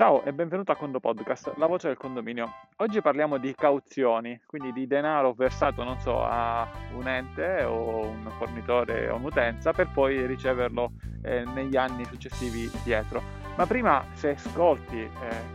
Ciao e benvenuto a Condo Podcast, la voce del condominio. Oggi parliamo di cauzioni, quindi di denaro versato, non so, a un ente o un fornitore o un'utenza per poi riceverlo negli anni successivi dietro. Ma prima, se ascolti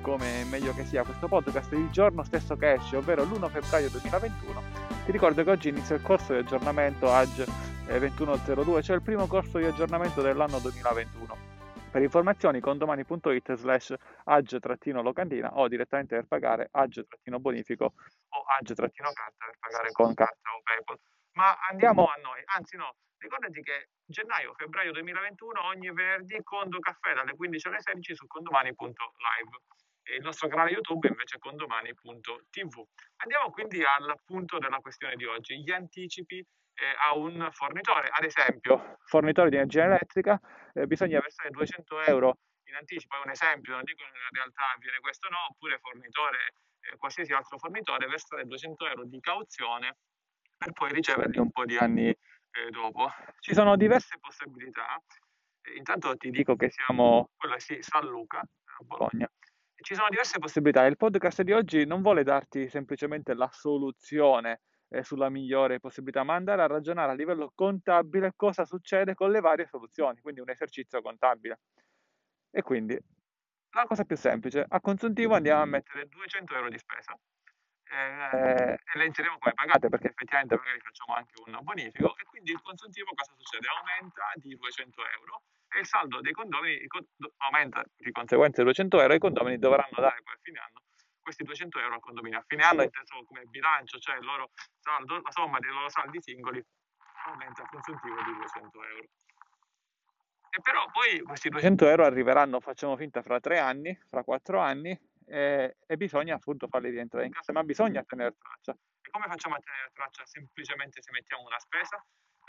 come meglio che sia questo podcast il giorno stesso che esce, ovvero l'1 febbraio 2021, ti ricordo che oggi inizia il corso di aggiornamento AG 2102, cioè il primo corso di aggiornamento dell'anno 2021. Per informazioni condomani.it/ag-locandina o direttamente per pagare ag-bonifico o ag-carta per pagare con carta o PayPal. Ma andiamo a noi, anzi no, ricordati che gennaio-febbraio 2021 ogni venerdì Condo Caffè dalle 15 alle 16 su condomani.live e il nostro canale YouTube invece è condomani.tv. Andiamo quindi al punto della questione di oggi, gli anticipi a un fornitore. Ad esempio, fornitore di energia elettrica, bisogna versare 200 euro in anticipo, è un esempio, non dico in realtà avviene questo no, oppure fornitore, qualsiasi altro fornitore, versare 200 euro di cauzione per poi riceverli un po' di anni dopo. Ci sono diverse possibilità, intanto ti dico che siamo, quello sì, San Luca, a Bologna. Ci sono diverse possibilità, il podcast di oggi non vuole darti semplicemente la soluzione sulla migliore possibilità, ma andare a ragionare a livello contabile cosa succede con le varie soluzioni, quindi un esercizio contabile. E quindi la cosa più semplice, a consuntivo andiamo a mettere 200 euro di spesa e leggeremo come pagate, perché effettivamente magari facciamo anche un bonifico, e quindi il consuntivo cosa succede? Aumenta di 200 euro e il saldo dei condomini aumenta di conseguenza di 200 euro e i condomini dovranno dare poi a fine anno questi 200 euro al condominio. A fine anno, inteso come bilancio, cioè il loro saldo, la somma dei loro saldi singoli aumenta a consuntivo di 200 euro. E però poi questi 200 euro arriveranno, facciamo finta, fra 3 anni, fra 4 anni, e bisogna appunto farli rientrare in casa, ma bisogna tenere traccia. E come facciamo a tenere traccia? Semplicemente se mettiamo una spesa,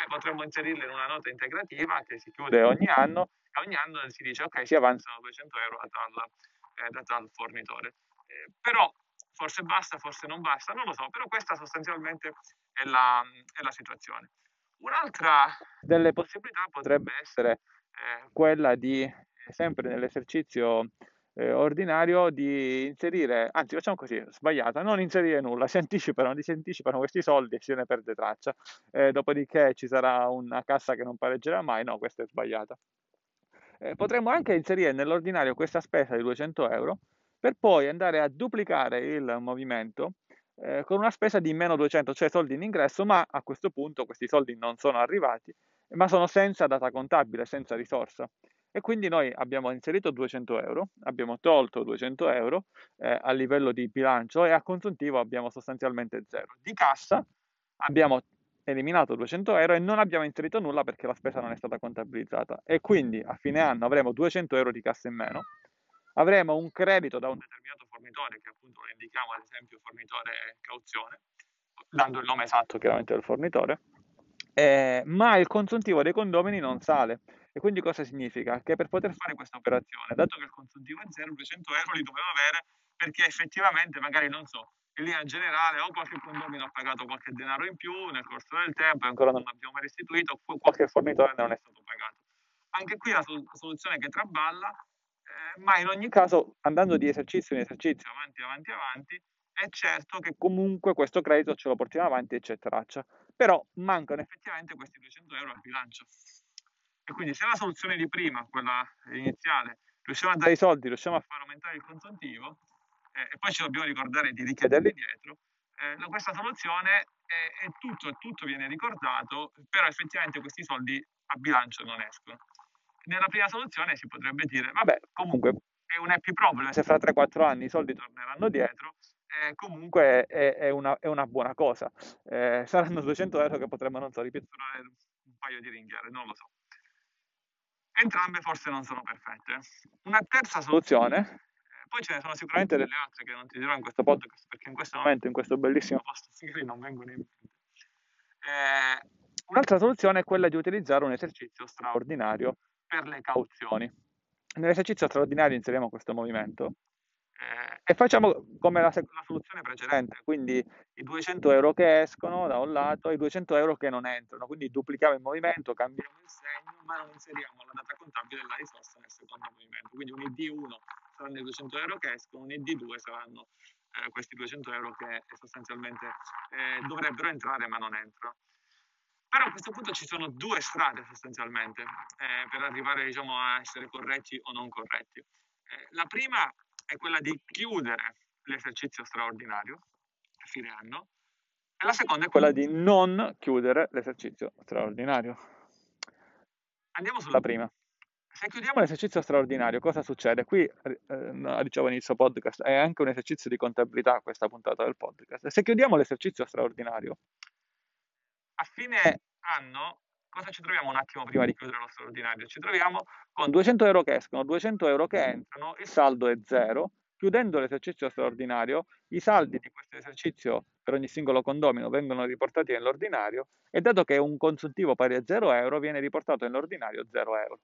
potremmo inserirla in una nota integrativa che si chiude ogni anno, e ogni anno si dice ok, si avanzano 200 euro da tal fornitore. Però forse basta, forse non basta, non lo so, però questa sostanzialmente è la situazione. Un'altra delle possibilità potrebbe essere quella di, sempre nell'esercizio ordinario, di inserire, anzi facciamo così, sbagliata, non inserire nulla, si anticipano questi soldi e se ne perde traccia, dopodiché ci sarà una cassa che non pareggerà mai, no, questa è sbagliata. Potremmo anche inserire nell'ordinario questa spesa di 200 euro, per poi andare a duplicare il movimento con una spesa di meno 200, cioè soldi in ingresso, ma a questo punto questi soldi non sono arrivati, ma sono senza data contabile, senza risorsa. E quindi noi abbiamo inserito 200 euro, abbiamo tolto 200 euro a livello di bilancio e a consuntivo abbiamo sostanzialmente zero. Di cassa abbiamo eliminato 200 euro e non abbiamo inserito nulla perché la spesa non è stata contabilizzata. E quindi a fine anno avremo 200 euro di cassa in meno. Avremo un credito da un determinato fornitore, che appunto lo indichiamo ad esempio fornitore cauzione, dando il nome esatto chiaramente del fornitore, ma il consuntivo dei condomini non sale. E quindi cosa significa? Che per poter fare questa operazione, dato che il consuntivo è 0, 200 euro li doveva avere perché effettivamente magari, non so, in linea generale o qualche condomino ha pagato qualche denaro in più nel corso del tempo e ancora non l'abbiamo restituito, o qualche fornitore non è stato pagato. Anche qui la soluzione che traballa, ma in ogni caso, andando di esercizio in esercizio, avanti, è certo che comunque questo credito ce lo portiamo avanti e c'è traccia. Però mancano effettivamente questi 200 euro al bilancio. E quindi se la soluzione di prima, quella iniziale, riusciamo a dare i soldi, riusciamo a far aumentare il consuntivo, e poi ci dobbiamo ricordare di richiederli dietro, questa soluzione è tutto viene ricordato, però effettivamente questi soldi a bilancio non escono. Nella prima soluzione si potrebbe dire, vabbè, comunque è un happy problem, se fra 3-4 anni i soldi torneranno dietro, comunque è una buona cosa. Saranno 200 euro che potremmo, non so, ripetturare un paio di ringhiere, non lo so. Entrambe forse non sono perfette. Una terza soluzione, poi ce ne sono sicuramente delle altre che non ti dirò in questo podcast, perché in questo momento, in questo bellissimo posto, non vengono in mente. Un'altra soluzione è quella di utilizzare un esercizio straordinario per le cauzioni. Nell'esercizio straordinario inseriamo questo movimento e facciamo come la soluzione precedente, quindi i 200 euro che escono da un lato e i 200 euro che non entrano, quindi duplichiamo il movimento, cambiamo il segno, ma non inseriamo la data contabile della risorsa nel secondo movimento, quindi un ID1 tranne i 200 euro che escono, nei D2 saranno questi 200 euro che sostanzialmente dovrebbero entrare ma non entrano. Però a questo punto ci sono due strade sostanzialmente per arrivare, diciamo, a essere corretti o non corretti. La prima è quella di chiudere l'esercizio straordinario a fine anno e la seconda è quella di non chiudere l'esercizio straordinario. Andiamo sulla prima. Se chiudiamo l'esercizio straordinario, cosa succede? Qui, dicevo all'inizio podcast, è anche un esercizio di contabilità questa puntata del podcast. Se chiudiamo l'esercizio straordinario, a fine anno, cosa ci troviamo un attimo prima di chiudere lo straordinario? Ci troviamo con 200 euro che escono, 200 euro che entrano, il saldo è zero. Chiudendo l'esercizio straordinario, i saldi di questo esercizio per ogni singolo condomino vengono riportati nell'ordinario e dato che è un consuntivo pari a 0 euro, viene riportato nell'ordinario 0 euro.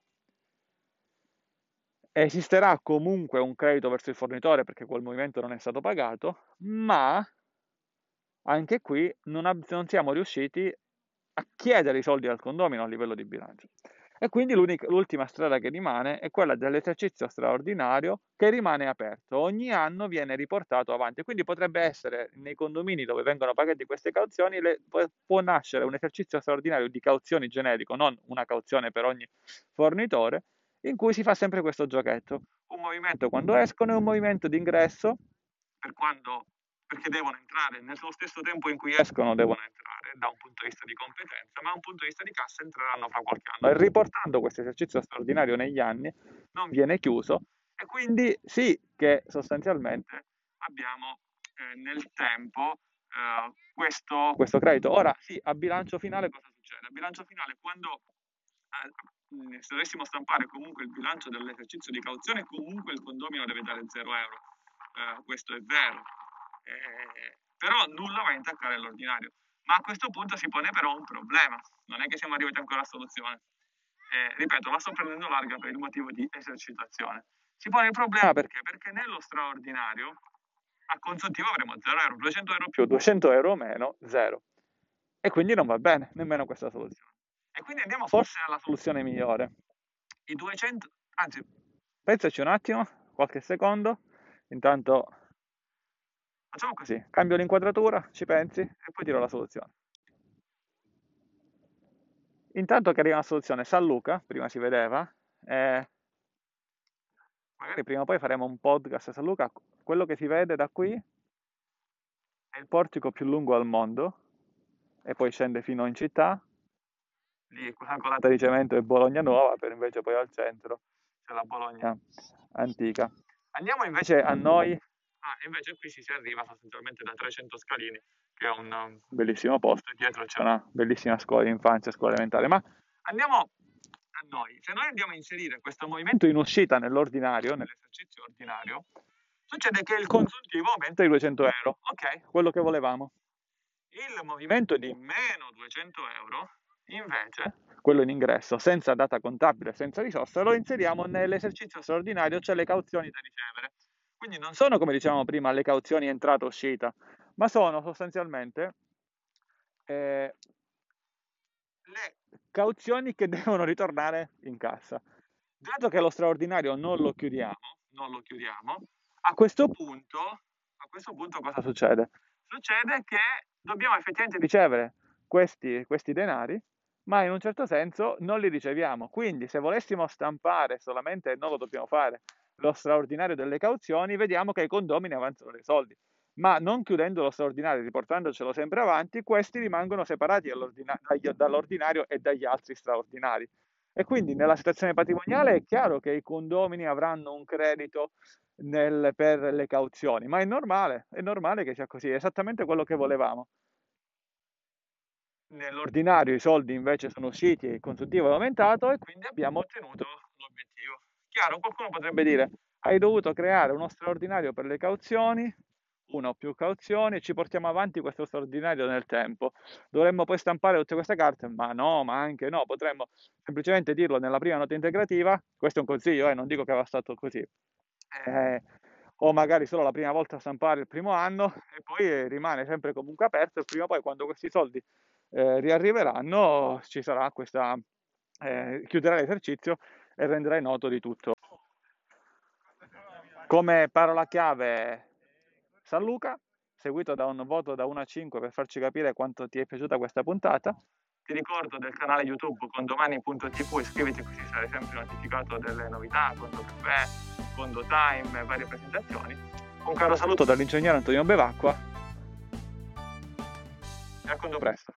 Esisterà comunque un credito verso il fornitore perché quel movimento non è stato pagato, ma anche qui non siamo riusciti a chiedere i soldi al condomino a livello di bilancio. E quindi l'ultima strada che rimane è quella dell'esercizio straordinario che rimane aperto. Ogni anno viene riportato avanti. Quindi potrebbe essere nei condomini dove vengono pagate queste cauzioni, può nascere un esercizio straordinario di cauzioni generico, non una cauzione per ogni fornitore, in cui si fa sempre questo giochetto. Un movimento quando escono e un movimento d'ingresso perché devono entrare nello stesso tempo in cui escono, devono entrare da un punto di vista di competenza, ma da un punto di vista di cassa entreranno fra qualche anno. E riportando questo esercizio straordinario negli anni non viene chiuso e quindi sì che sostanzialmente abbiamo nel tempo questo credito. Ora sì, a bilancio finale cosa succede? A bilancio finale quando se dovessimo stampare comunque il bilancio dell'esercizio di cauzione, comunque il condomino deve dare 0 euro, questo è vero. Però nulla va a intaccare l'ordinario, ma a questo punto si pone però un problema, non è che siamo arrivati ancora a soluzione, ripeto, la sto prendendo larga per il motivo di esercitazione. Si pone il problema perché nello straordinario a consuntivo avremo 0 euro, 200 euro più 200 euro meno 0, e quindi non va bene nemmeno questa soluzione. E quindi andiamo forse alla soluzione migliore, i 200, anzi pensaci un attimo, qualche secondo, intanto facciamo così, cambio l'inquadratura, ci pensi e poi tiro la soluzione. Intanto che arriva una soluzione, San Luca, prima si vedeva, magari prima o poi faremo un podcast a San Luca. Quello che si vede da qui è il portico più lungo al mondo e poi scende fino in città, lì quella colata di cemento è Bologna Nuova, per invece poi al centro c'è la Bologna Antica. Andiamo invece a noi. Invece qui si arriva sostanzialmente da 300 scalini, che è un bellissimo posto, dietro c'è una bellissima scuola di infanzia, scuola elementare. Ma andiamo a noi, se noi andiamo a inserire questo movimento in uscita nell'ordinario, nell'esercizio ordinario, succede che il consuntivo aumenta di 200 euro, ok, quello che volevamo. Il movimento di meno 200 euro, invece, quello in ingresso, senza data contabile, senza risorse, lo inseriamo nell'esercizio straordinario, cioè le cauzioni da ricevere. Quindi non sono, come dicevamo prima, le cauzioni entrata e uscita, ma sono sostanzialmente le cauzioni che devono ritornare in cassa. Dato che lo straordinario non lo chiudiamo, a questo punto cosa succede? Succede che dobbiamo effettivamente ricevere questi denari, ma in un certo senso non li riceviamo. Quindi se volessimo stampare solamente, non lo dobbiamo fare, lo straordinario delle cauzioni, vediamo che i condomini avanzano dei soldi, ma non chiudendo lo straordinario, riportandocelo sempre avanti, questi rimangono separati dall'ordinario e dagli altri straordinari. E quindi nella situazione patrimoniale è chiaro che i condomini avranno un credito per le cauzioni, ma è normale che sia così, è esattamente quello che volevamo. Nell'ordinario i soldi invece sono usciti, il consuntivo è aumentato e quindi abbiamo ottenuto l'obiettivo. Chiaro, qualcuno potrebbe dire, hai dovuto creare uno straordinario per le cauzioni, una o più cauzioni, ci portiamo avanti questo straordinario nel tempo, dovremmo poi stampare tutte queste carte, ma anche no, potremmo semplicemente dirlo nella prima nota integrativa, questo è un consiglio, non dico che va stato così, o magari solo la prima volta a stampare il primo anno, e poi rimane sempre comunque aperto, e prima o poi quando questi soldi riarriveranno ci sarà questa, chiuderà l'esercizio, e renderai noto di tutto. Come parola chiave San Luca, seguito da un voto da 1 a 5 per farci capire quanto ti è piaciuta questa puntata. Ti ricordo del canale YouTube condomani.tv, iscriviti così sarai sempre notificato delle novità, Condo Caffè, Condo Time e varie presentazioni. Un caro saluto dall'ingegnere Antonio Bevacqua e a Condo presto.